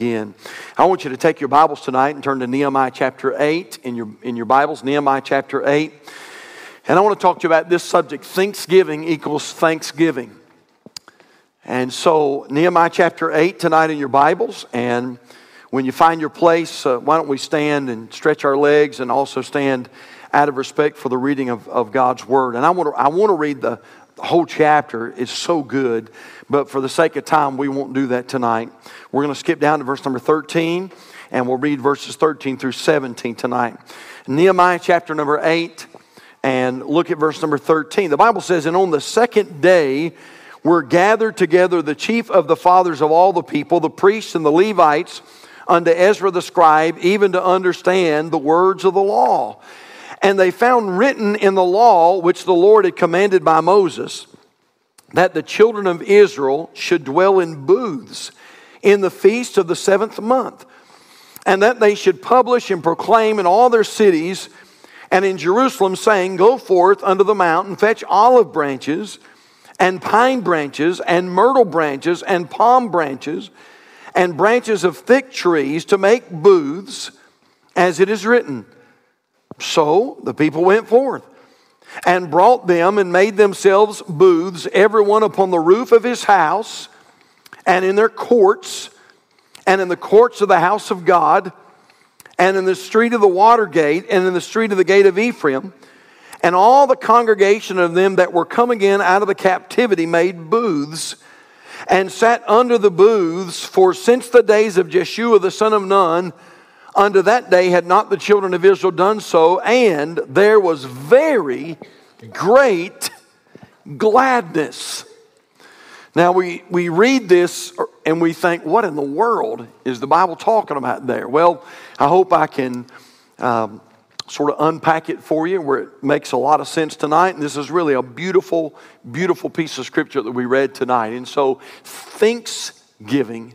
Again, I want you to take your Bibles tonight and turn to Nehemiah chapter 8 in your Bibles, Nehemiah chapter 8. And I want to talk to you about this subject, Thanksgiving equals Thanksgiving. And so Nehemiah chapter 8 tonight in your Bibles. And when you find your place, why don't we stand and stretch our legs and also stand out of respect for the reading of God's Word. And I want to read the whole chapter. Is so good, but for the sake of time, we won't do that tonight. We're going to skip down to verse number 13, and we'll read verses 13 through 17 tonight. Nehemiah chapter number 8, and look at verse number 13. The Bible says, "And on the second day were gathered together the chief of the fathers of all the people, the priests and the Levites, unto Ezra the scribe, even to understand the words of the law. And they found written in the law, which the Lord had commanded by Moses, that the children of Israel should dwell in booths in the feast of the seventh month, and that they should publish and proclaim in all their cities and in Jerusalem, saying, Go forth unto the mountain, fetch olive branches, and pine branches, and myrtle branches, and palm branches, and branches of thick trees, to make booths, as it is written. So the people went forth and brought them and made themselves booths, everyone upon the roof of his house and in their courts and in the courts of the house of God and in the street of the water gate and in the street of the gate of Ephraim. And all the congregation of them that were come again out of the captivity made booths and sat under the booths, for since the days of Joshua the son of Nun, unto that day had not the children of Israel done so, and there was very great gladness." Now we read this and we think, what in the world is the Bible talking about there? Well, I hope I can sort of unpack it for you where it makes a lot of sense tonight. And this is really a beautiful, beautiful piece of scripture that we read tonight. And so Thanksgiving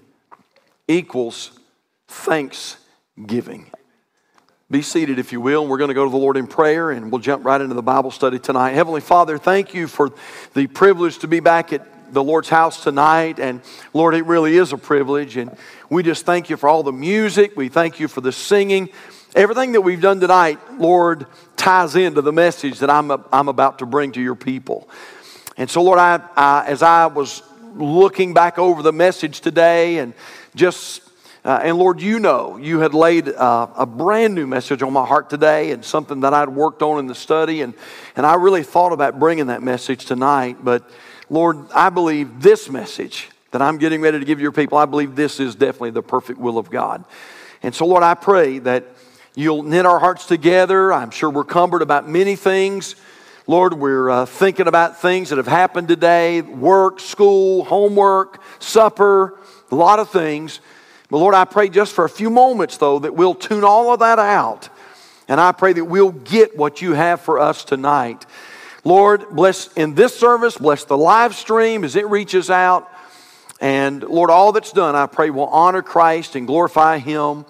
equals thanksgiving. Be seated, if you will. We're going to go to the Lord in prayer, and we'll jump right into the Bible study tonight. Heavenly Father, thank you for the privilege to be back at the Lord's house tonight. And Lord, it really is a privilege. And we just thank you for all the music. We thank you for the singing. Everything that we've done tonight, Lord, ties into the message that I'm about to bring to your people. And so, Lord, I as I was looking back over the message today and just and Lord, you know, you had laid a brand new message on my heart today, and something that I'd worked on in the study, and I really thought about bringing that message tonight. But Lord, I believe this message that I'm getting ready to give your people, I believe this is definitely the perfect will of God. And so Lord, I pray that you'll knit our hearts together. I'm sure we're cumbered about many things. Lord, we're thinking about things that have happened today, work, school, homework, supper, a lot of things. But Lord, I pray just for a few moments, though, that we'll tune all of that out. And I pray that we'll get what you have for us tonight. Lord, bless in this service, bless the live stream as it reaches out. And Lord, all that's done, I pray, will honor Christ and glorify him.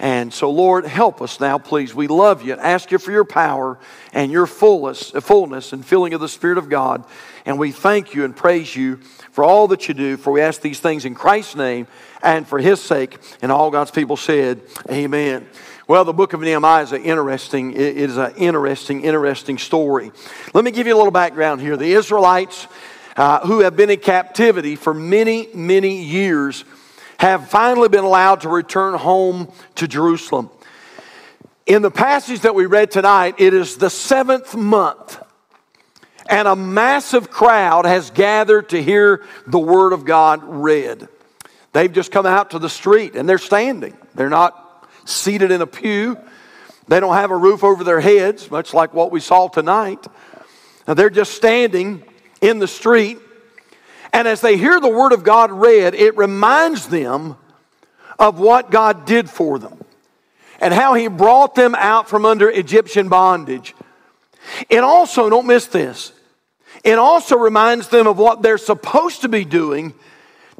And so, Lord, help us now, please. We love you and ask you for your power and your fullness and filling of the Spirit of God. And we thank you and praise you for all that you do, for we ask these things in Christ's name and for his sake. And all God's people said, amen. Well, the book of Nehemiah is an interesting story. Let me give you a little background here. The Israelites, who have been in captivity for many, many years, have finally been allowed to return home to Jerusalem. In the passage that we read tonight, it is the seventh month, and a massive crowd has gathered to hear the Word of God read. They've just come out to the street, and they're standing. They're not seated in a pew. They don't have a roof over their heads, much like what we saw tonight. Now, they're just standing in the street. And as they hear the Word of God read, it reminds them of what God did for them and how he brought them out from under Egyptian bondage. It also, don't miss this, it also reminds them of what they're supposed to be doing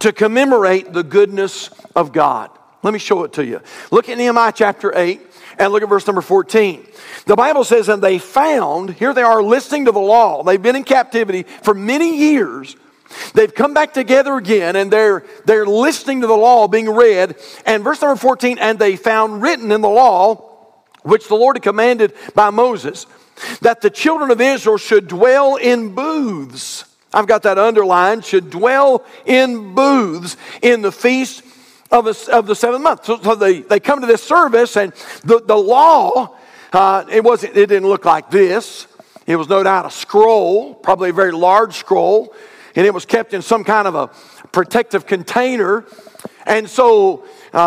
to commemorate the goodness of God. Let me show it to you. Look at Nehemiah chapter 8 and look at verse number 14. The Bible says, "And they found," here they are listening to the law. They've been in captivity for many years. They've come back together again, and they're listening to the law being read. And verse number 14, and they found written in the law, which the Lord had commanded by Moses, that the children of Israel should dwell in booths. I've got that underlined, should dwell in booths in the feast of the 7th month. So they come to this service, and the law, it didn't look like this. It was no doubt a scroll, probably a very large scroll, and it was kept in some kind of a protective container. And so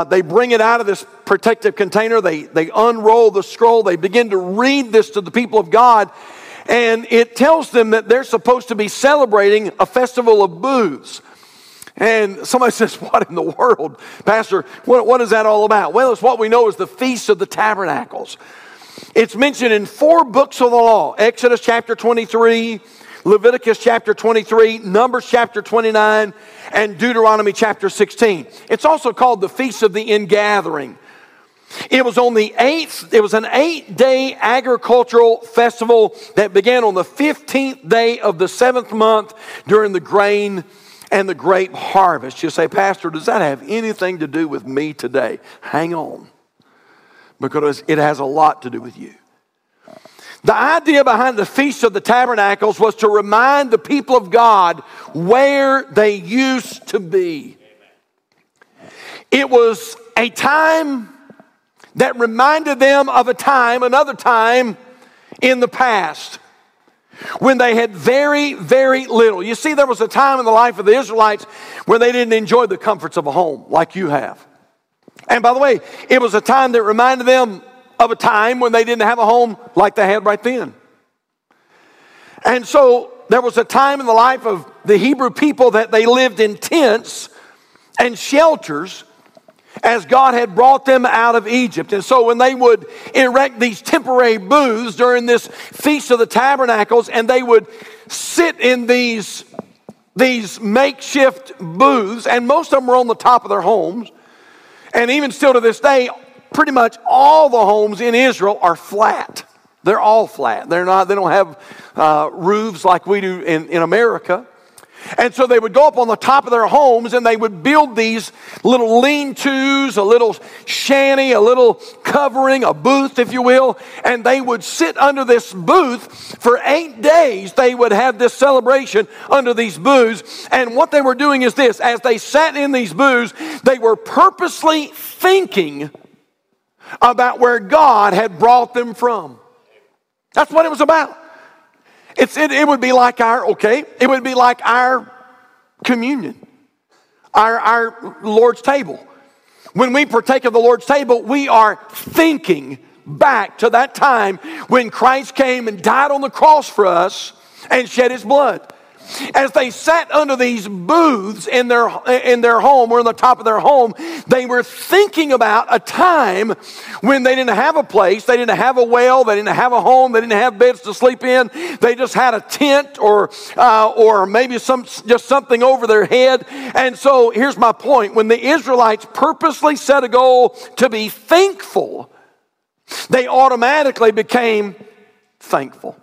they bring it out of this protective container. They unroll the scroll. They begin to read this to the people of God. And it tells them that they're supposed to be celebrating a festival of booths. And somebody says, what in the world, Pastor? What is that all about? Well, it's what we know as the Feast of the Tabernacles. It's mentioned in 4 books of the law. Exodus chapter 23, Leviticus chapter 23, Numbers chapter 29, and Deuteronomy chapter 16. It's also called the Feast of the Ingathering. It was on the 8th, it was an 8-day agricultural festival that began on the 15th day of the 7th month during the grain and the grape harvest. You say, Pastor, does that have anything to do with me today? Hang on, because it has a lot to do with you. The idea behind the Feast of the Tabernacles was to remind the people of God where they used to be. It was a time that reminded them of a time, another time in the past, when they had very, very little. You see, there was a time in the life of the Israelites where they didn't enjoy the comforts of a home like you have. And by the way, it was a time that reminded them of a time when they didn't have a home like they had right then. And so there was a time in the life of the Hebrew people that they lived in tents and shelters as God had brought them out of Egypt. And so when they would erect these temporary booths during this Feast of the Tabernacles, and they would sit in these makeshift booths, and most of them were on the top of their homes, and even still to this day, pretty much all the homes in Israel are flat. They're all flat. They don't have roofs like we do in America. And so they would go up on the top of their homes, and they would build these little lean-tos, a little shanty, a little covering, a booth, if you will. And they would sit under this booth for 8 days. They would have this celebration under these booths. And what they were doing is this. As they sat in these booths, they were purposely thinking about where God had brought them from. That's what it was about. It would be like our communion, our Lord's table. When we partake of the Lord's table, we are thinking back to that time when Christ came and died on the cross for us and shed his blood. As they sat under these booths in their home or in the top of their home, they were thinking about a time when they didn't have a place, they didn't have a well, they didn't have a home, they didn't have beds to sleep in. They just had a tent or maybe just something over their head. And so here's my point. When the Israelites purposely set a goal to be thankful, they automatically became thankful.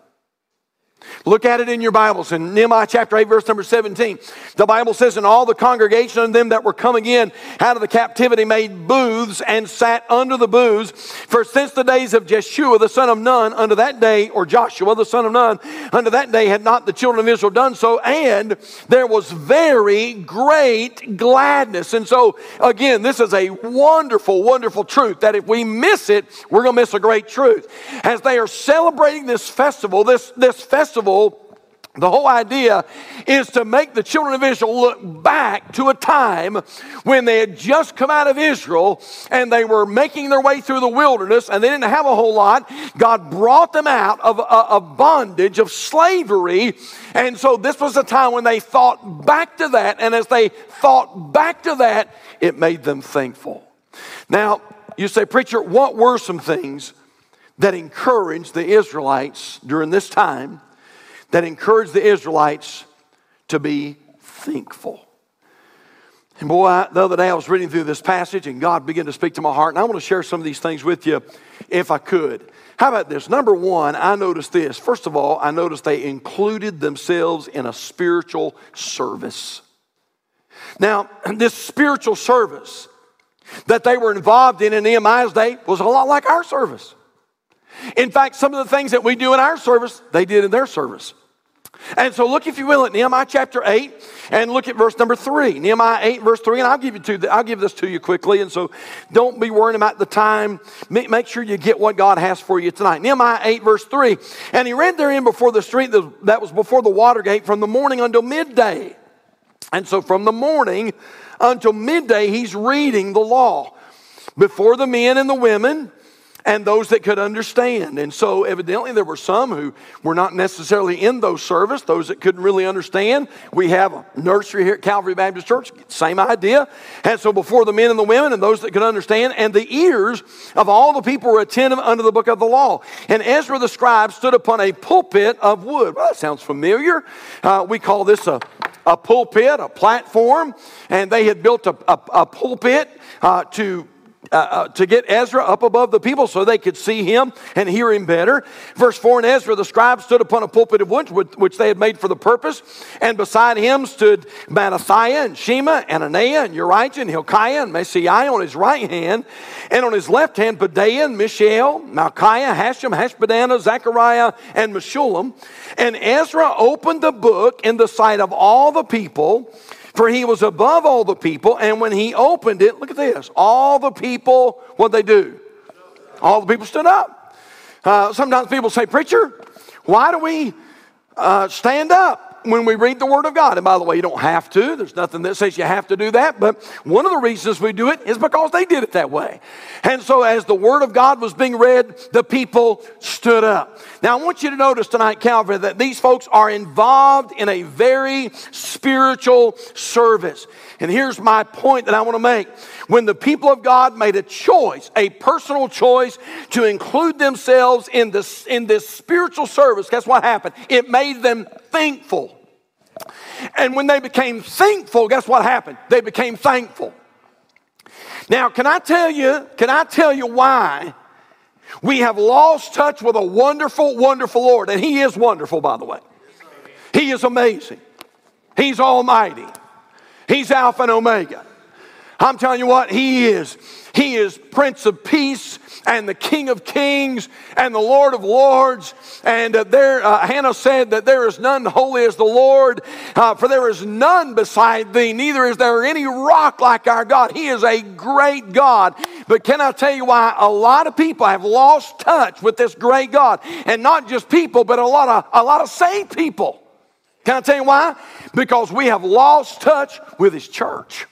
Look at it in your Bibles. In Nehemiah chapter 8, verse number 17, the Bible says, and all the congregation of them that were coming in out of the captivity made booths and sat under the booths. For since the days of Joshua, the son of Nun, unto that day had not the children of Israel done so, and there was very great gladness. And so, again, this is a wonderful, wonderful truth that if we miss it, we're going to miss a great truth. As they are celebrating this festival, this festival, the whole idea is to make the children of Israel look back to a time when they had just come out of Israel and they were making their way through the wilderness and they didn't have a whole lot. God brought them out of a bondage of slavery. And so this was a time when they thought back to that. And as they thought back to that, it made them thankful. Now, you say, preacher, what were some things that encouraged the Israelites during this time? That encouraged the Israelites to be thankful. And boy, the other day I was reading through this passage and God began to speak to my heart. And I want to share some of these things with you if I could. How about this? Number one, I noticed this. First of all, I noticed they included themselves in a spiritual service. Now, this spiritual service that they were involved in Nehemiah's day was a lot like our service. In fact, some of the things that we do in our service, they did in their service. And so look, if you will, at Nehemiah chapter 8 and look at verse number 3. Nehemiah 8 verse 3, and I'll give this to you quickly, and so don't be worrying about the time. Make sure you get what God has for you tonight. Nehemiah 8 verse 3, and he ran therein before the street that was before the water gate from the morning until midday. And so from the morning until midday, he's reading the law before the men and the women and those that could understand. And so evidently there were some who were not necessarily in those service, those that couldn't really understand. We have a nursery here at Calvary Baptist Church, same idea. And so before the men and the women and those that could understand, and the ears of all the people were attentive unto the book of the law. And Ezra the scribe stood upon a pulpit of wood. Well, that sounds familiar. We call this a pulpit, a platform. And they had built a pulpit to get Ezra up above the people so they could see him and hear him better. Verse 4, and Ezra the scribe stood upon a pulpit of wood, which they had made for the purpose. And beside him stood Mattathiah and Shema and Ananiah and Urijah and Hilkiah and Messiah on his right hand. And on his left hand, Pedaiah and Mishael, Malchiah, Hashem, Hashbadana, Zechariah, and Meshullam. And Ezra opened the book in the sight of all the people, for he was above all the people, and when he opened it, look at this, all the people, what'd they do? All the people stood up. Sometimes people say, preacher, why do we stand up when we read the Word of God? And by the way, you don't have to. There's nothing that says you have to do that, but one of the reasons we do it is because they did it that way. And so as the Word of God was being read, the people stood up. Now, I want you to notice tonight, Calvary, that these folks are involved in a very spiritual service. And here's my point that I want to make. When the people of God made a choice, a personal choice, to include themselves in this spiritual service, guess what happened? It made them thankful. And when they became thankful, guess what happened? They became thankful. Now, can I tell you why we have lost touch with a wonderful, wonderful Lord? And he is wonderful, by the way. He is amazing. He's almighty. He's Alpha and Omega. I'm telling you what, he is Prince of Peace and the King of Kings and the Lord of Lords. And Hannah said that there is none holy as the Lord, for there is none beside thee, neither is there any rock like our God. He is a great God. But can I tell you why a lot of people have lost touch with this great God? And not just people, but a lot of saved people. Can I tell you why? Because we have lost touch with his church.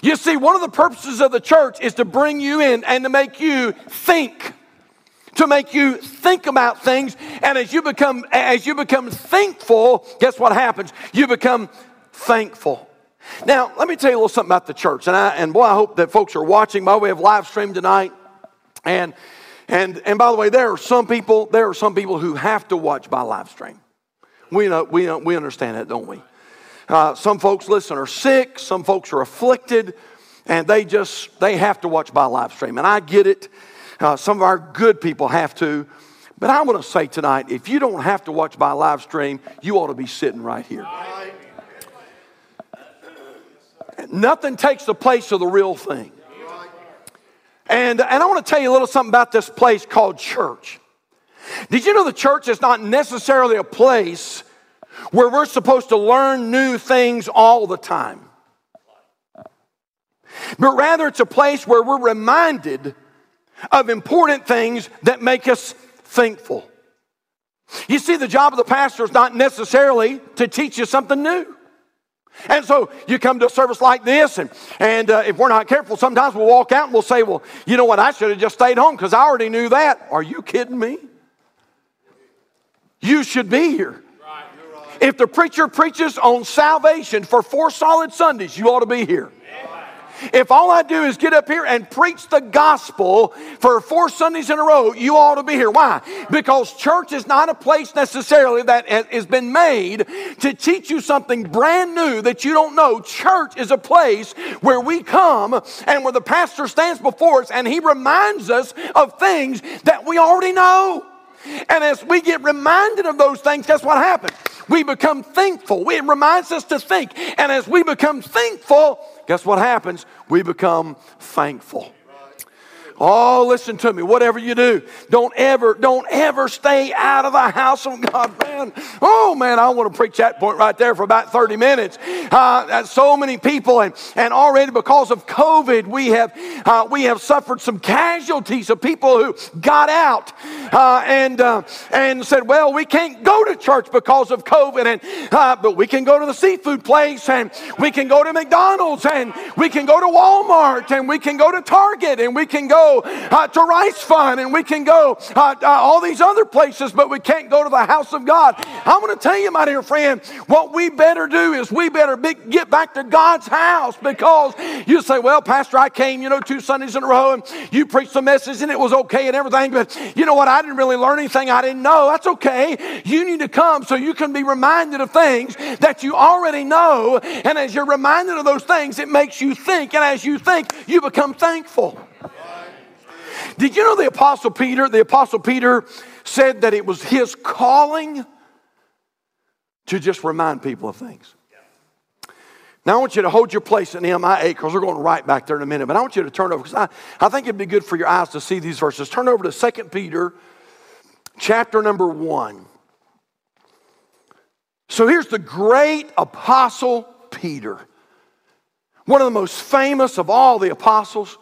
You see, one of the purposes of the church is to bring you in and to make you think about things. And as you become thankful, guess what happens? You become thankful. Now, let me tell you a little something about the church. And boy, I hope that folks are watching by way of live stream tonight. And by the way, there are some people who have to watch by live stream. We understand that, don't we? Some folks, listen, are sick. Some folks are afflicted, and they have to watch by live stream. And I get it. Some of our good people have to. But I want to say tonight, if you don't have to watch by live stream, you ought to be sitting right here. Nothing takes the place of the real thing. And I want to tell you a little something about this place called church. Did you know the church is not necessarily a place where we're supposed to learn new things all the time? But rather, it's a place where we're reminded of important things that make us thankful. You see, the job of the pastor is not necessarily to teach you something new. And so you come to a service like this, and if we're not careful, sometimes we'll walk out and we'll say, well, you know what, I should have just stayed home because I already knew that. Are you kidding me? You should be here. If the preacher preaches on salvation for 4 solid Sundays, you ought to be here. If all I do is get up here and preach the gospel for 4 Sundays in a row, you ought to be here. Why? Because church is not a place necessarily that has been made to teach you something brand new that you don't know. Church is a place where we come and where the pastor stands before us and he reminds us of things that we already know. And as we get reminded of those things, guess what happens? We become thankful. It reminds us to think. And as we become thankful, guess what happens? We become thankful. Oh, listen to me. Whatever you do, don't ever stay out of the house of God, man. Oh, man, I want to preach that point right there for about 30 minutes. So many people, and already because of COVID, we have suffered some casualties of people who got out and said, well, we can't go to church because of COVID, but we can go to the seafood place, and we can go to McDonald's, and we can go to Walmart, and we can go to Target, and we can go to Rice Fund, and we can go all these other places, but we can't go to the house of God. I'm going to tell you, my dear friend, what we better do is we better get back to God's house, because you say, well, Pastor, I came, 2 Sundays in a row, and you preached the message, and it was okay and everything, but you know what? I didn't really learn anything I didn't know. That's okay. You need to come so you can be reminded of things that you already know, and as you're reminded of those things, it makes you think, and as you think, you become thankful. Did you know the Apostle Peter? The Apostle Peter said that it was his calling to just remind people of things. Now I want you to hold your place at Nehemiah 8, because we're going right back there in a minute. But I want you to turn over, because I think it'd be good for your eyes to see these verses. Turn over to 2 Peter chapter number 1. So here's the great Apostle Peter, one of the most famous of all the apostles.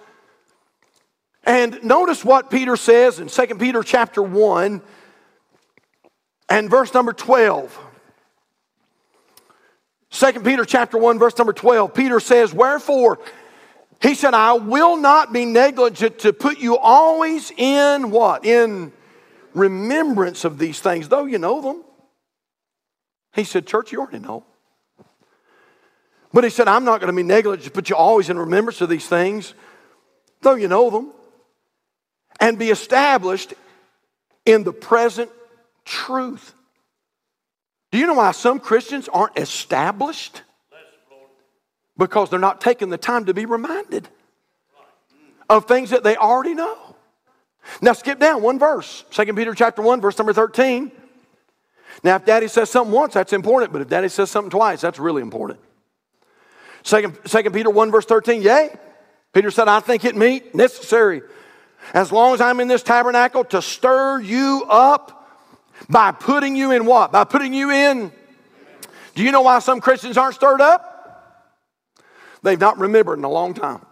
And notice what Peter says in 2 Peter chapter 1 and verse number 12. 2 Peter chapter 1, verse number 12. Peter says, wherefore, he said, I will not be negligent to put you always in what? In remembrance of these things, though you know them. He said, church, you already know. But he said, I'm not going to be negligent to put you always in remembrance of these things, though you know them. And be established in the present truth. Do you know why some Christians aren't established? Because they're not taking the time to be reminded of things that they already know. Now skip down one verse. 2 Peter chapter 1, verse number 13. Now if Daddy says something once, that's important. But if Daddy says something twice, that's really important. 2 Peter 1, verse 13, yea. Peter said, I think it meet necessary, as long as I'm in this tabernacle, to stir you up by putting you in what? By putting you in. Do you know why some Christians aren't stirred up? They've not remembered in a long time.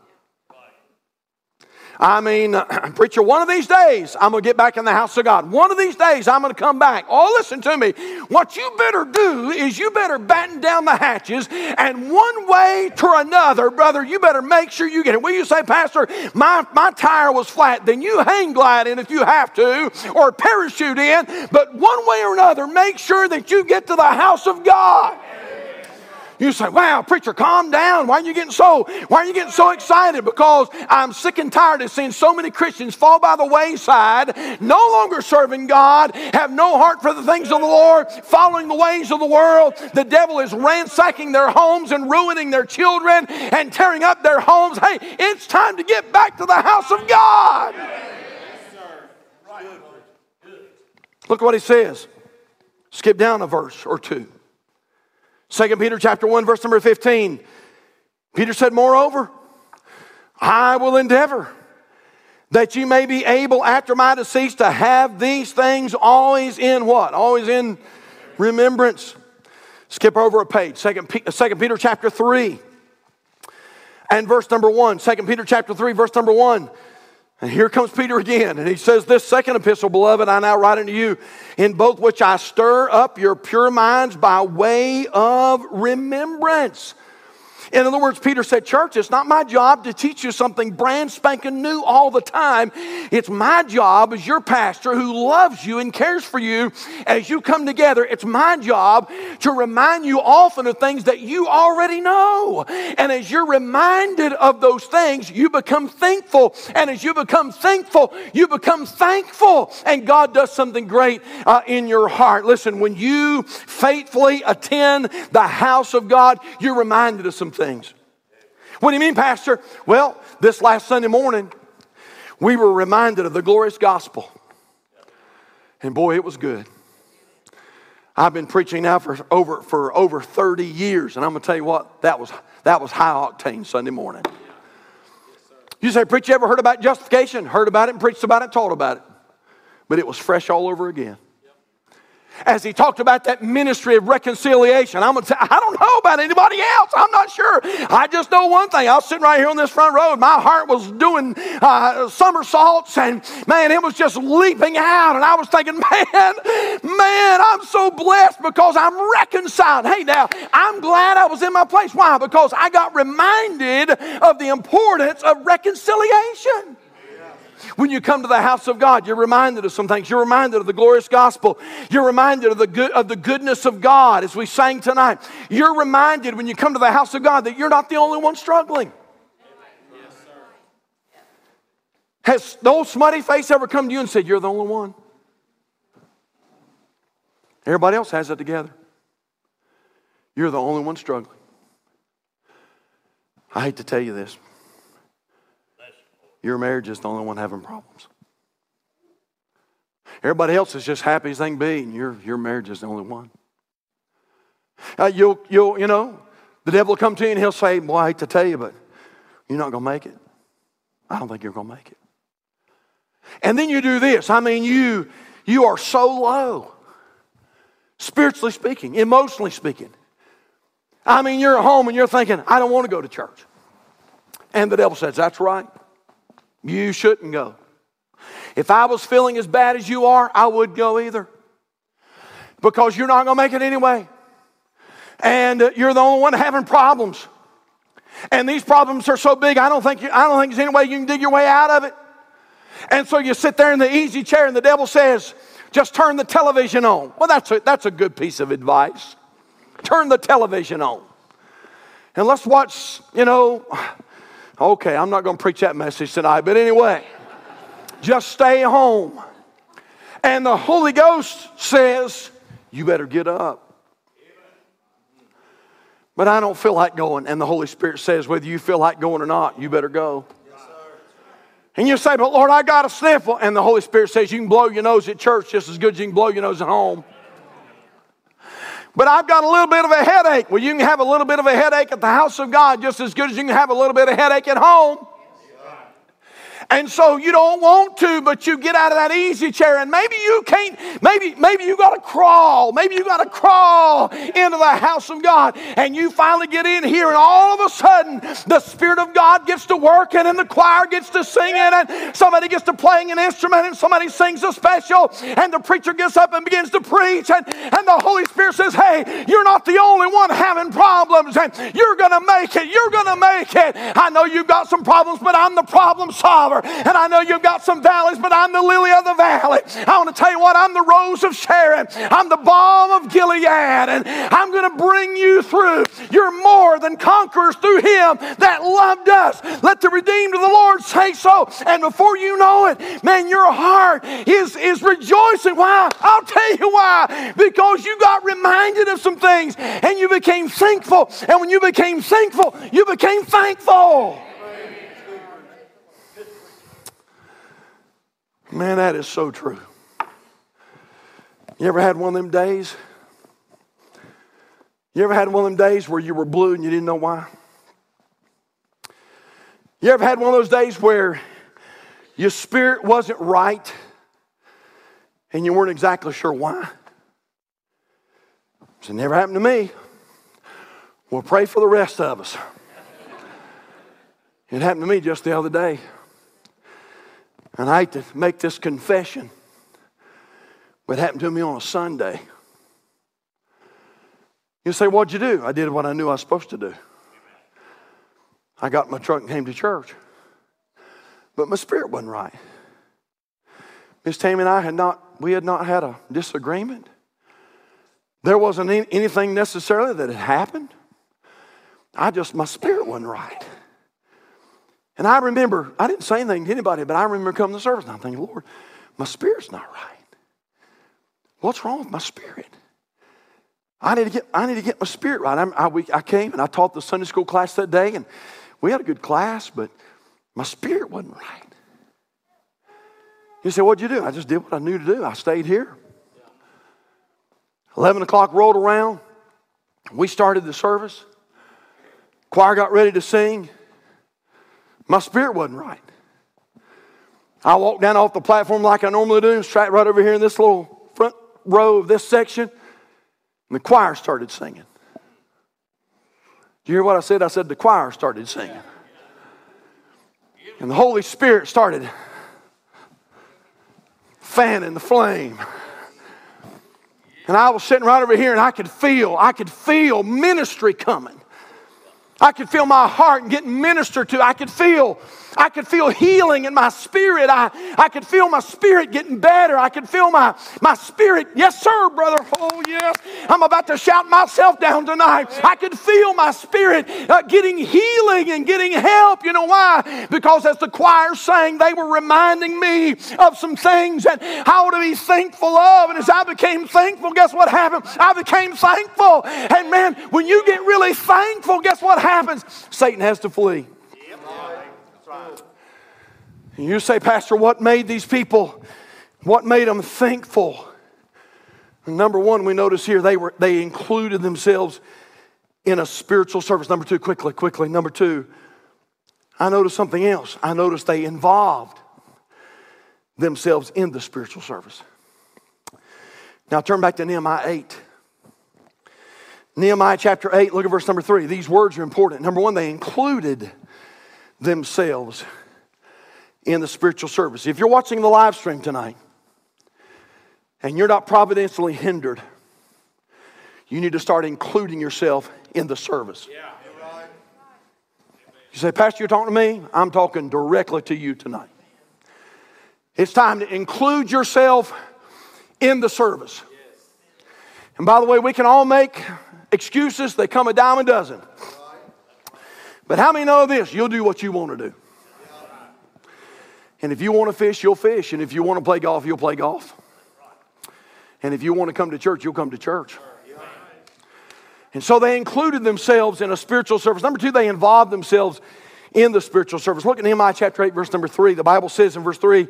I mean, preacher, one of these days, I'm going to get back in the house of God. One of these days, I'm going to come back. Oh, listen to me. What you better do is you better batten down the hatches, and one way to another, brother, you better make sure you get it. Will you say, Pastor, my tire was flat? Then you hang glide in if you have to, or parachute in. But one way or another, make sure that you get to the house of God. You say, wow, preacher, calm down. Why are you getting so excited? Because I'm sick and tired of seeing so many Christians fall by the wayside, no longer serving God, have no heart for the things of the Lord, following the ways of the world. The devil is ransacking their homes and ruining their children and tearing up their homes. Hey, it's time to get back to the house of God. Look what he says. Skip down a verse or two. 2 Peter chapter 1, verse number 15. Peter said, moreover, I will endeavor that you may be able after my decease to have these things always in what? Always in remembrance. Skip over a page. 2 Peter chapter 3 and verse number 1. 2 Peter chapter 3, verse number 1. And here comes Peter again, and he says, this second epistle, beloved, I now write unto you, in both which I stir up your pure minds by way of remembrance. In other words, Peter said, church, it's not my job to teach you something brand spanking new all the time. It's my job as your pastor who loves you and cares for you as you come together. It's my job to remind you often of things that you already know. And as you're reminded of those things, you become thankful. And as you become thankful, you become thankful. And God does something great in your heart. Listen, when you faithfully attend the house of God, you're reminded of some things. What do you mean, Pastor? Well, this last Sunday morning, we were reminded of the glorious gospel. And boy, it was good. I've been preaching now for over 30 years, and I'm going to tell you what, that was high-octane Sunday morning. You say, preacher, you ever heard about justification? Heard about it and preached about it, taught about it. But it was fresh all over again. As he talked about that ministry of reconciliation, I'm going to say, I don't know about anybody else. I'm not sure. I just know one thing. I was sitting right here on this front row, and my heart was doing somersaults, and man, it was just leaping out. And I was thinking, man, I'm so blessed because I'm reconciled. Hey, now, I'm glad I was in my place. Why? Because I got reminded of the importance of reconciliation. When you come to the house of God, you're reminded of some things. You're reminded of the glorious gospel. You're reminded of the goodness of God, as we sang tonight. You're reminded when you come to the house of God that you're not the only one struggling. Yes, sir. Has the old smutty face ever come to you and said, you're the only one? Everybody else has it together. You're the only one struggling. I hate to tell you this. Your marriage is the only one having problems. Everybody else is just happy as they can be, and your marriage is the only one. The devil will come to you and he'll say, boy, I hate to tell you, but you're not going to make it. I don't think you're going to make it. And then you do this. I mean, you are so low, spiritually speaking, emotionally speaking. I mean, you're at home and you're thinking, I don't want to go to church. And the devil says, that's right. You shouldn't go. If I was feeling as bad as you are, I would go either. Because you're not going to make it anyway. And you're the only one having problems. And these problems are so big, I don't think there's any way you can dig your way out of it. And so you sit there in the easy chair and the devil says, just turn the television on. Well, that's a good piece of advice. Turn the television on. And let's watch, okay, I'm not going to preach that message tonight, but anyway, just stay home. And the Holy Ghost says, you better get up. But I don't feel like going. And the Holy Spirit says, whether you feel like going or not, you better go. Yes, sir. And you say, but Lord, I got a sniffle. And the Holy Spirit says, you can blow your nose at church just as good as you can blow your nose at home. But I've got a little bit of a headache. Well, you can have a little bit of a headache at the house of God just as good as you can have a little bit of headache at home. And so you don't want to, but you get out of that easy chair, and maybe you can't, maybe you got to crawl. Maybe you got to crawl into the house of God, and you finally get in here, and all of a sudden, the Spirit of God gets to working, and the choir gets to singing, and somebody gets to playing an instrument, and somebody sings a special, and the preacher gets up and begins to preach, and the Holy Spirit says, hey, you're not the only one having problems, and you're going to make it. You're going to make it. I know you've got some problems, but I'm the problem solver. And I know you've got some valleys, but I'm the lily of the valley. I want to tell you what, I'm the rose of Sharon. I'm the balm of Gilead. And I'm going to bring you through. You're more than conquerors through him that loved us. Let the redeemed of the Lord say so. And before you know it, man, your heart is rejoicing. Why? I'll tell you why. Because you got reminded of some things and you became thankful. And when you became thankful, you became thankful. Man, that is so true. You ever had one of them days? You ever had one of them days where you were blue and you didn't know why? You ever had one of those days where your spirit wasn't right and you weren't exactly sure why? It never happened to me. Well, pray for the rest of us. It happened to me just the other day. And I hate to make this confession, but it happened to me on a Sunday. You say, what'd you do? I did what I knew I was supposed to do. I got in my truck and came to church. But my spirit wasn't right. Miss Tammy and I had not had a disagreement. There wasn't anything necessarily that had happened. My spirit wasn't right. And I remember, I didn't say anything to anybody, but I remember coming to service and I'm thinking, Lord, my spirit's not right. What's wrong with my spirit? I need to get my spirit right. I came and I taught the Sunday school class that day, and we had a good class, but my spirit wasn't right. You say, what'd you do? I just did what I knew to do. I stayed here. 11 o'clock rolled around. We started the service. Choir got ready to sing. My spirit wasn't right. I walked down off the platform like I normally do, sat right over here in this little front row of this section, and the choir started singing. Do you hear what I said? I said the choir started singing. And the Holy Spirit started fanning the flame. And I was sitting right over here, and I could feel ministry coming. I could feel my heart getting ministered to. I could feel healing in my spirit. I could feel my spirit getting better. I could feel my spirit. Yes, sir, brother. Oh, yes. I'm about to shout myself down tonight. I could feel my spirit getting healing and getting help. You know why? Because as the choir sang, they were reminding me of some things that I ought to be thankful of. And as I became thankful, guess what happened? I became thankful. And man, when you get really thankful, guess what happens? Satan has to flee. And you say, Pastor, what made them thankful? And number one, we notice here they included themselves in a spiritual service. Number two, quickly. Number two, I noticed something else. I noticed they involved themselves in the spiritual service. Now turn back to Nehemiah 8. Nehemiah chapter 8, look at verse number 3. These words are important. Number one, they included themselves in the spiritual service. If you're watching the live stream tonight and you're not providentially hindered, you need to start including yourself in the service. Yeah. You say, Pastor, you're talking to me? I'm talking directly to you tonight. It's time to include yourself in the service. And by the way, we can all make excuses. They come a dime a dozen. But how many know this? You'll do what you want to do. And if you want to fish, you'll fish. And if you want to play golf, you'll play golf. And if you want to come to church, you'll come to church. And so they included themselves in a spiritual service. Number two, they involved themselves in the spiritual service. Look at Nehemiah chapter 8, verse number 3. The Bible says in verse 3,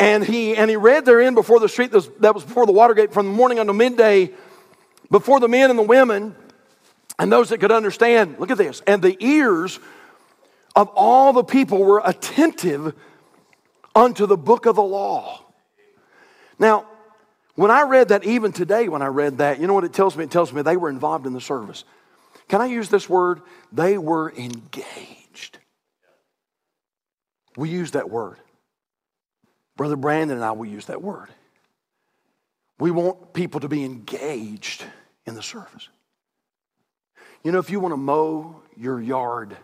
And he read therein before the street that was before the water gate from the morning until midday, before the men and the women and those that could understand. Look at this. And the ears of all the people were attentive unto the book of the law. Now, when I read that, even today when I read that, you know what it tells me? It tells me they were involved in the service. Can I use this word? They were engaged. We use that word. Brother Brandon and I will use that word. We want people to be engaged in the service. You know, if you want to mow your yard,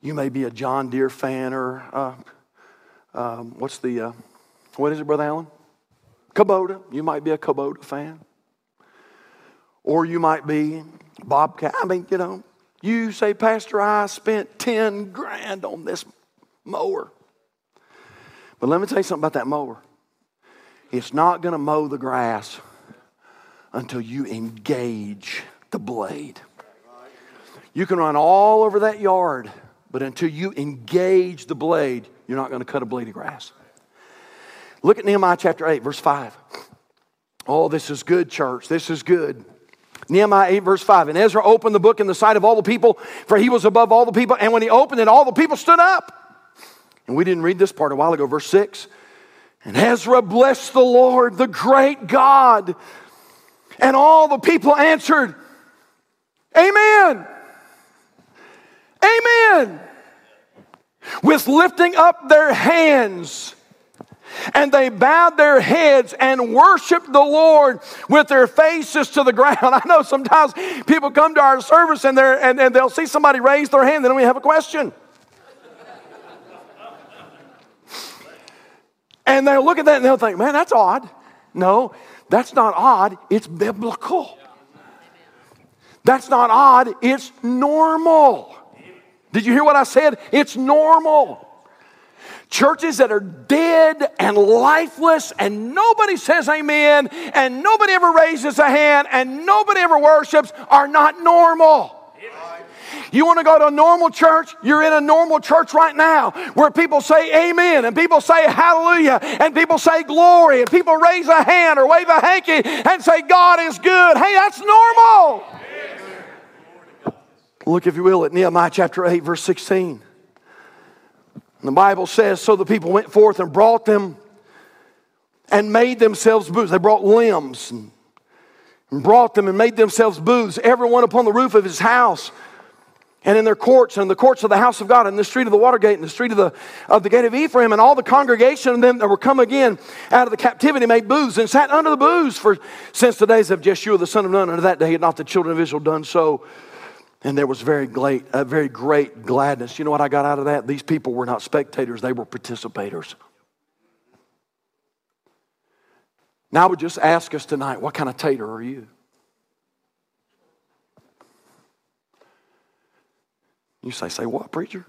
you may be a John Deere fan or what is it, Brother Allen? Kubota. You might be a Kubota fan. Or you might be Bobcat. You say, Pastor, I spent $10,000 on this mower. But let me tell you something about that mower. It's not going to mow the grass until you engage the blade. You can run all over that yard, but until you engage the blade, you're not going to cut a blade of grass. Look at Nehemiah chapter 8, verse 5. Oh, this is good, church. This is good. Nehemiah 8, verse 5. And Ezra opened the book in the sight of all the people, for he was above all the people. And when he opened it, all the people stood up. And we didn't read this part a while ago, verse 6. And Ezra blessed the Lord, the great God. And all the people answered, Amen. Amen. With lifting up their hands, And they bowed their heads and worshiped the Lord with their faces to the ground. I know sometimes people come to our service and they'll see somebody raise their hand. They don't even have a question. And they'll look at that and they'll think, man, that's odd. No, that's not odd. It's biblical. That's not odd. It's normal. Did you hear what I said? It's normal. Churches that are dead and lifeless and nobody says amen and nobody ever raises a hand and nobody ever worships are not normal. You want to go to a normal church? You're in a normal church right now where people say amen and people say hallelujah and people say glory and people raise a hand or wave a hanky and say God is good. Hey, that's normal. Look, if you will, at Nehemiah chapter 8, verse 16. The Bible says, so the people went forth and brought them and made themselves booths. They brought limbs and brought them and made themselves booths, everyone upon the roof of his house and in their courts and the courts of the house of God and the street of the water gate and the street of the gate of Ephraim. And all the congregation of them that were come again out of the captivity made booths and sat under the booths since the days of Jeshua the son of Nun. Unto that day had not the children of Israel done so. And there was very great gladness. You know what I got out of that? These people were not spectators. They were participators. Now I would just ask us tonight, what kind of tater are you? You say what, preacher?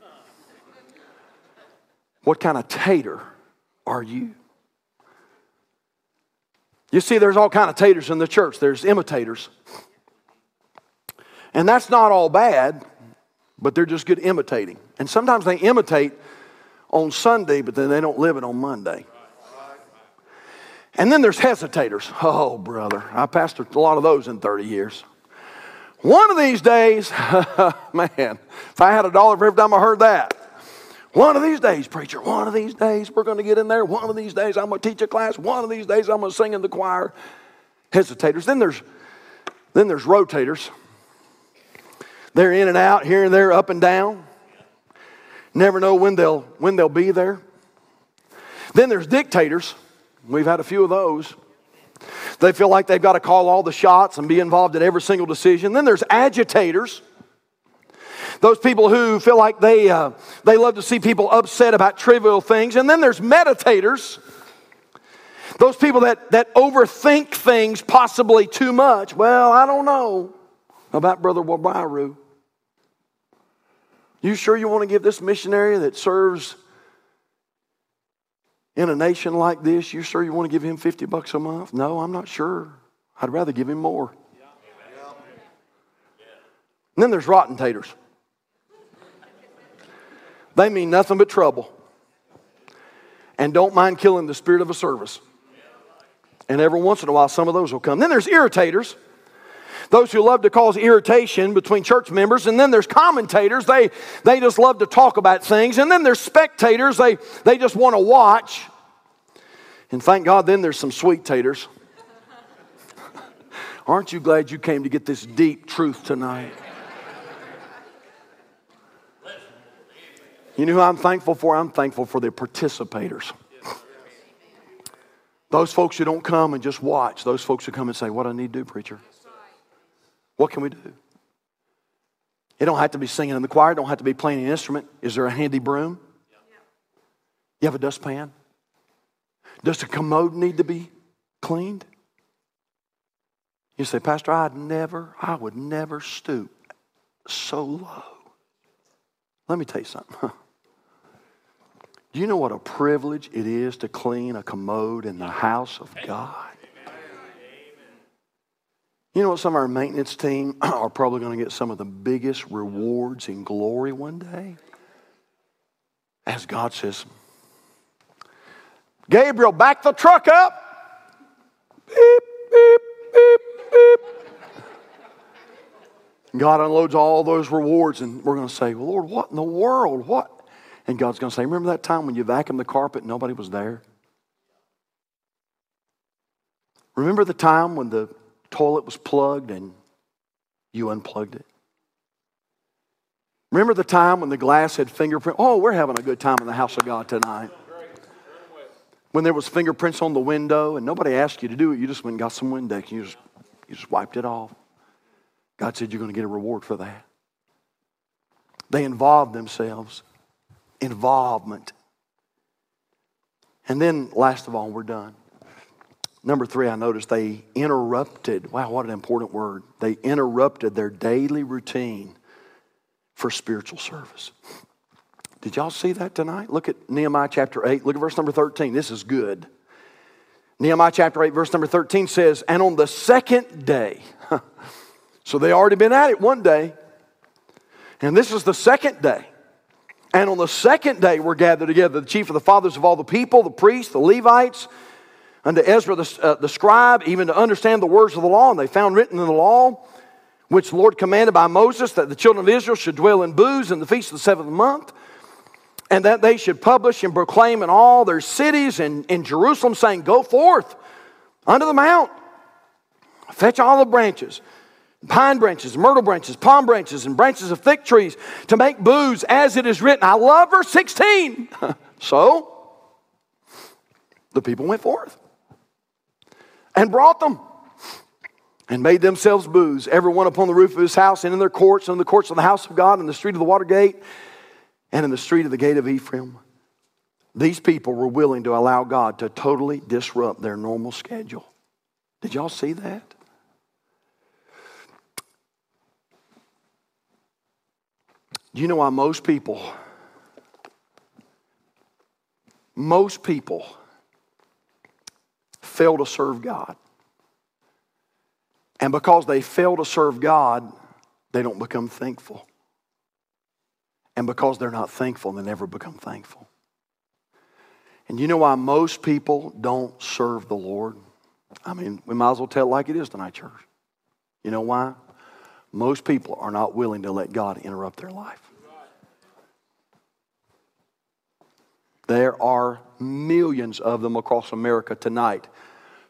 What kind of tater are you? You see, there's all kind of taters in the church. There's imitators. And that's not all bad, but they're just good imitating. And sometimes they imitate on Sunday, but then they don't live it on Monday. And then there's hesitators. Oh, brother, I pastored a lot of those in 30 years. One of these days, man, if I had $1 for every time I heard that. One of these days, preacher, one of these days we're going to get in there. One of these days I'm going to teach a class. One of these days I'm going to sing in the choir. Hesitators. Then there's rotators. They're in and out, here and there, up and down. Never know when they'll be there. Then there's dictators. We've had a few of those. They feel like they've got to call all the shots and be involved in every single decision. Then there's agitators. Those people who feel like they love to see people upset about trivial things. And then there's meditators. Those people that overthink things possibly too much. Well, I don't know about Brother Wabiru. You sure you want to give this missionary that serves in a nation like this, you sure you want to give him $50 a month? No, I'm not sure. I'd rather give him more. And then there's rotten taters. They mean nothing but trouble and don't mind killing the spirit of a service. And every once in a while, some of those will come. Then there's irritators. Those who love to cause irritation between church members. And then there's commentators. They just love to talk about things. And then there's spectators. They just want to watch. And thank God then there's some sweet taters. Aren't you glad you came to get this deep truth tonight? You know who I'm thankful for? I'm thankful for the participators. Those folks who don't come and just watch. Those folks who come and say, what do I need to do, preacher? What can we do? It don't have to be singing in the choir. It don't have to be playing an instrument. Is there a handy broom? Yeah. You have a dustpan? Does the commode need to be cleaned? You say, Pastor, I would never stoop so low. Let me tell you something. Do you know what a privilege it is to clean a commode in the house of God? You know what, some of our maintenance team are probably going to get some of the biggest rewards and glory one day? As God says, Gabriel, back the truck up. Beep, beep, beep, beep. God unloads all those rewards and we're going to say, well, Lord, what in the world? What? And God's going to say, remember that time when you vacuumed the carpet and nobody was there? Remember the time when the toilet was plugged and you unplugged it? Remember the time when the glass had fingerprint? Oh, we're having a good time in the house of God tonight. When there was fingerprints on the window and nobody asked you to do it, you just went and got some Windex and you just wiped it off. God said you're going to get a reward for that. They involved themselves. Involvement. And then last of all, we're done. Number three, I noticed they interrupted. Wow, what an important word. They interrupted their daily routine for spiritual service. Did y'all see that tonight? Look at Nehemiah chapter 8. Look at verse number 13. This is good. Nehemiah chapter 8, verse number 13 says, and on the second day. So they already been at it one day. And this is the second day. And on the second day were gathered together the chief of the fathers of all the people, the priests, the Levites, unto Ezra the scribe, even to understand the words of the law. And they found written in the law, which the Lord commanded by Moses, that the children of Israel should dwell in booths in the feast of the seventh month, and that they should publish and proclaim in all their cities and in Jerusalem, saying, go forth unto the mount, fetch all the branches, pine branches, myrtle branches, palm branches, and branches of thick trees, to make booths as it is written. I love verse 16. So the people went forth and brought them and made themselves booths, every one upon the roof of his house and in their courts, and in the courts of the house of God, and the street of the water gate, and in the street of the gate of Ephraim. These people were willing to allow God to totally disrupt their normal schedule. Did y'all see that? Do you know why most people fail to serve God? And because they fail to serve God, they don't become thankful. And because they're not thankful, they never become thankful. And you know why most people don't serve the Lord? I mean, we might as well tell it like it is tonight, church. You know why? Most people are not willing to let God interrupt their life. There are millions of them across America tonight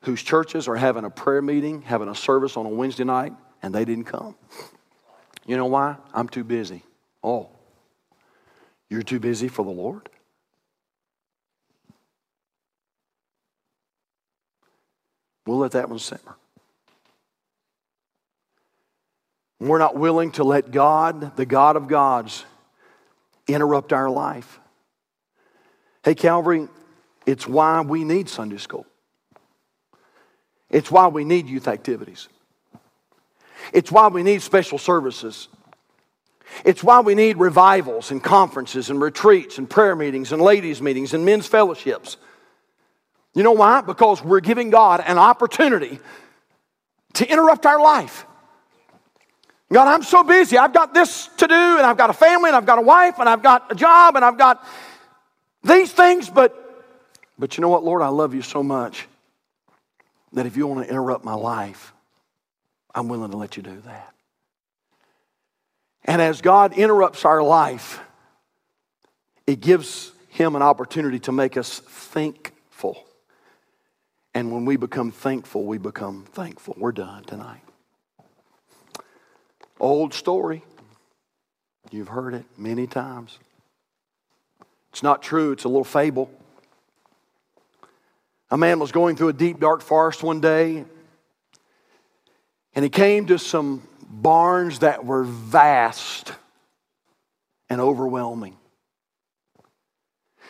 whose churches are having a prayer meeting, having a service on a Wednesday night, and they didn't come. You know why? I'm too busy. Oh, you're too busy for the Lord? We'll let that one simmer. We're not willing to let God, the God of gods, interrupt our life. Hey, Calvary, it's why we need Sunday school. It's why we need youth activities. It's why we need special services. It's why we need revivals and conferences and retreats and prayer meetings and ladies' meetings and men's fellowships. You know why? Because we're giving God an opportunity to interrupt our life. God, I'm so busy. I've got this to do, and I've got a family, and I've got a wife, and I've got a job, and I've got these things. But you know what, Lord? I love you so much that if you want to interrupt my life, I'm willing to let you do that. And as God interrupts our life, it gives him an opportunity to make us thankful. And when we become thankful, we become thankful. We're done tonight. Old story. You've heard it many times. It's not true. It's a little fable. A man was going through a deep, dark forest one day, and he came to some barns that were vast and overwhelming.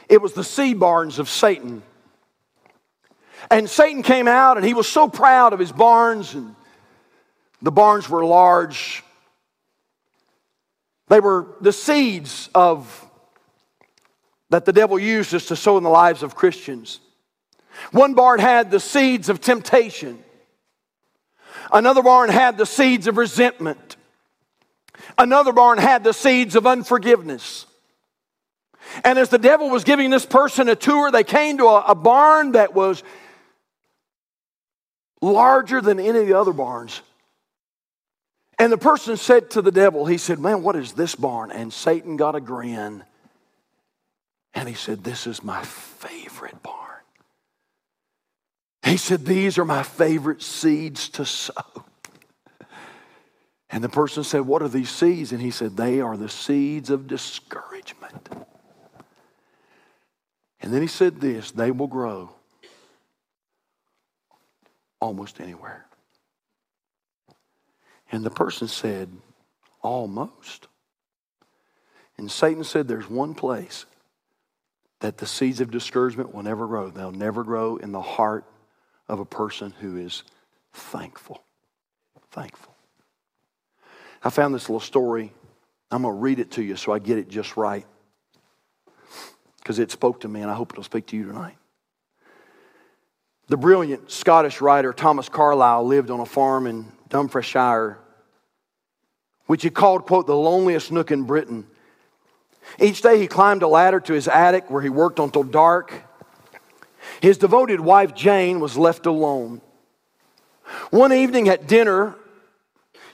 It was the sea barns of Satan. And Satan came out, and he was so proud of his barns, and the barns were large. They were the seeds that the devil uses to sow in the lives of Christians. One barn had the seeds of temptation. Another barn had the seeds of resentment. Another barn had the seeds of unforgiveness. And as the devil was giving this person a tour, they came to a barn that was larger than any of the other barns. And the person said to the devil, he said, man, what is this barn? And Satan got a grin. And he said, this is my favorite barn. He said, these are my favorite seeds to sow. And the person said, what are these seeds? And he said, they are the seeds of discouragement. And then he said this, they will grow almost anywhere. And the person said, almost. And Satan said, there's one place that the seeds of discouragement will never grow. They'll never grow in the heart of a person who is thankful. Thankful. I found this little story. I'm going to read it to you so I get it just right, because it spoke to me, and I hope it'll speak to you tonight. The brilliant Scottish writer Thomas Carlyle lived on a farm in Dumfrieshire, which he called, quote, the loneliest nook in Britain. Each day he climbed a ladder to his attic where he worked until dark. His devoted wife Jane was left alone. One evening at dinner,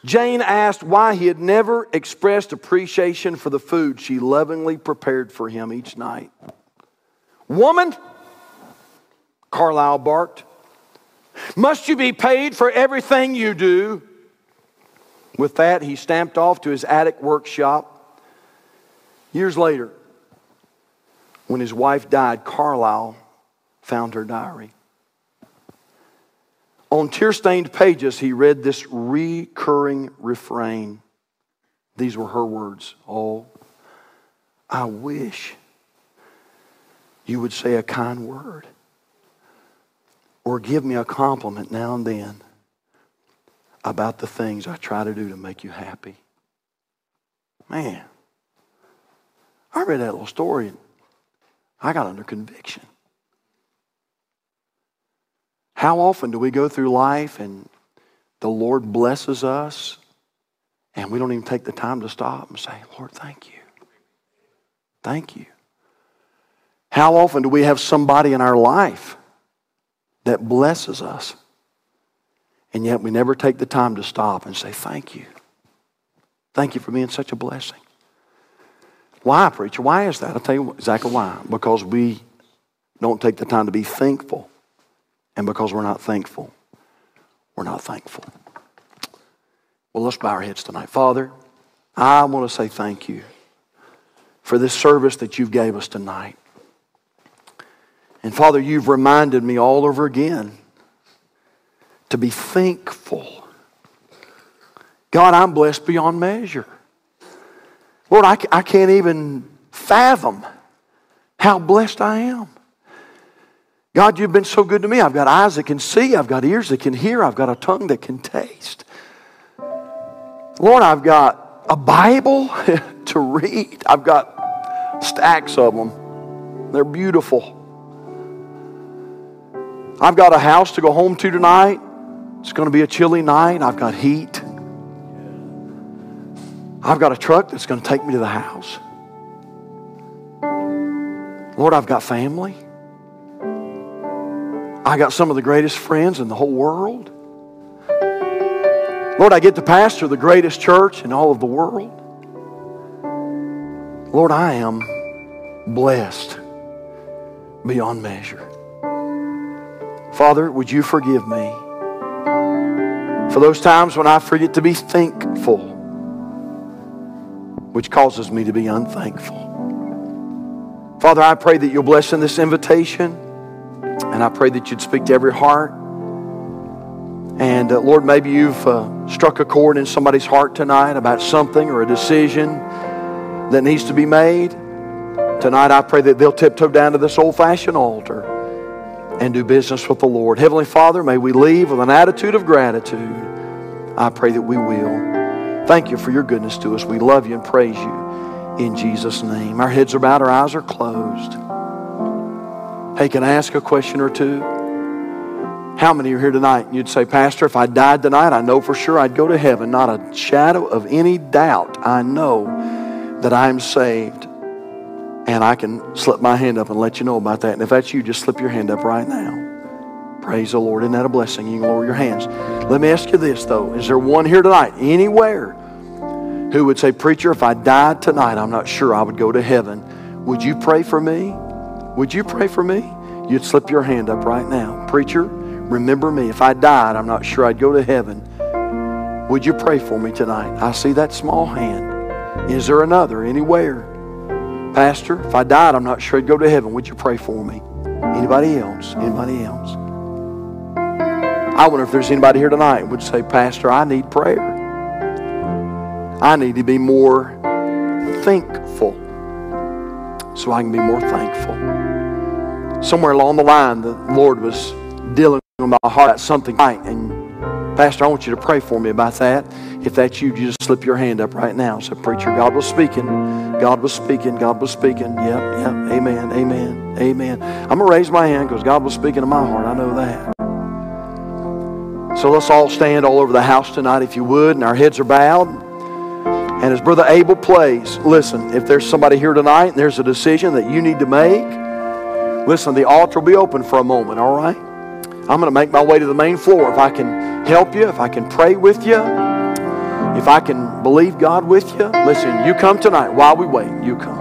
Jane asked why he had never expressed appreciation for the food she lovingly prepared for him each night. Woman, Carlyle barked, must you be paid for everything you do? With that, he stamped off to his attic workshop. Years later, when his wife died, Carlyle found her diary. On tear-stained pages, he read this recurring refrain. These were her words. Oh, I wish you would say a kind word or give me a compliment now and then about the things I try to do to make you happy. Man, I read that little story and I got under conviction. How often do we go through life and the Lord blesses us and we don't even take the time to stop and say, Lord, thank you. Thank you. How often do we have somebody in our life that blesses us and yet we never take the time to stop and say, thank you. Thank you for being such a blessing. Why, preacher? Why is that? I'll tell you exactly why. Because we don't take the time to be thankful. And because we're not thankful, we're not thankful. Well, let's bow our heads tonight. Father, I want to say thank you for this service that you've gave us tonight. And Father, you've reminded me all over again to be thankful. God, I'm blessed beyond measure. Lord, I can't even fathom how blessed I am. God, you've been so good to me. I've got eyes that can see. I've got ears that can hear. I've got a tongue that can taste. Lord, I've got a Bible to read. I've got stacks of them. They're beautiful. I've got a house to go home to tonight. It's going to be a chilly night. I've got heat. I've got a truck that's going to take me to the house. Lord, I've got family. I got some of the greatest friends in the whole world. Lord, I get to pastor the greatest church in all of the world. Lord, I am blessed beyond measure. Father, would you forgive me for those times when I forget to be thankful, which causes me to be unthankful. Father, I pray that you'll bless in this invitation. And I pray that you'd speak to every heart. And Lord, maybe you've struck a chord in somebody's heart tonight about something or a decision that needs to be made. Tonight, I pray that they'll tiptoe down to this old-fashioned altar and do business with the Lord. Heavenly Father, may we leave with an attitude of gratitude. I pray that we will. Thank you for your goodness to us. We love you and praise you in Jesus' name. Our heads are bowed, our eyes are closed. Hey, can I ask a question or two? How many are here tonight? And you'd say, Pastor, if I died tonight, I know for sure I'd go to heaven. Not a shadow of any doubt. I know that I'm saved. And I can slip my hand up and let you know about that. And if that's you, just slip your hand up right now. Praise the Lord. Isn't that a blessing? You can lower your hands. Let me ask you this, though. Is there one here tonight, anywhere, who would say, Preacher, if I died tonight, I'm not sure I would go to heaven. Would you pray for me? Would you pray for me? You'd slip your hand up right now. Preacher, remember me. If I died, I'm not sure I'd go to heaven. Would you pray for me tonight? I see that small hand. Is there another anywhere? Pastor, if I died, I'm not sure I'd go to heaven. Would you pray for me? Anybody else? Anybody else? I wonder if there's anybody here tonight would say, Pastor, I need prayer. I need to be more thankful so I can be more thankful. Somewhere along the line, the Lord was dealing with my heart about something right. And Pastor, I want you to pray for me about that. If that's you, just slip your hand up right now. Say, Preacher, God was speaking. God was speaking. God was speaking. Yep. Amen. Amen. Amen. I'm going to raise my hand because God was speaking to my heart. I know that. So let's all stand all over the house tonight, if you would, and our heads are bowed. And as Brother Abel plays, listen, if there's somebody here tonight and there's a decision that you need to make, listen, the altar will be open for a moment, all right? I'm going to make my way to the main floor. If I can help you, if I can pray with you, if I can believe God with you, listen, you come tonight while we wait, you come.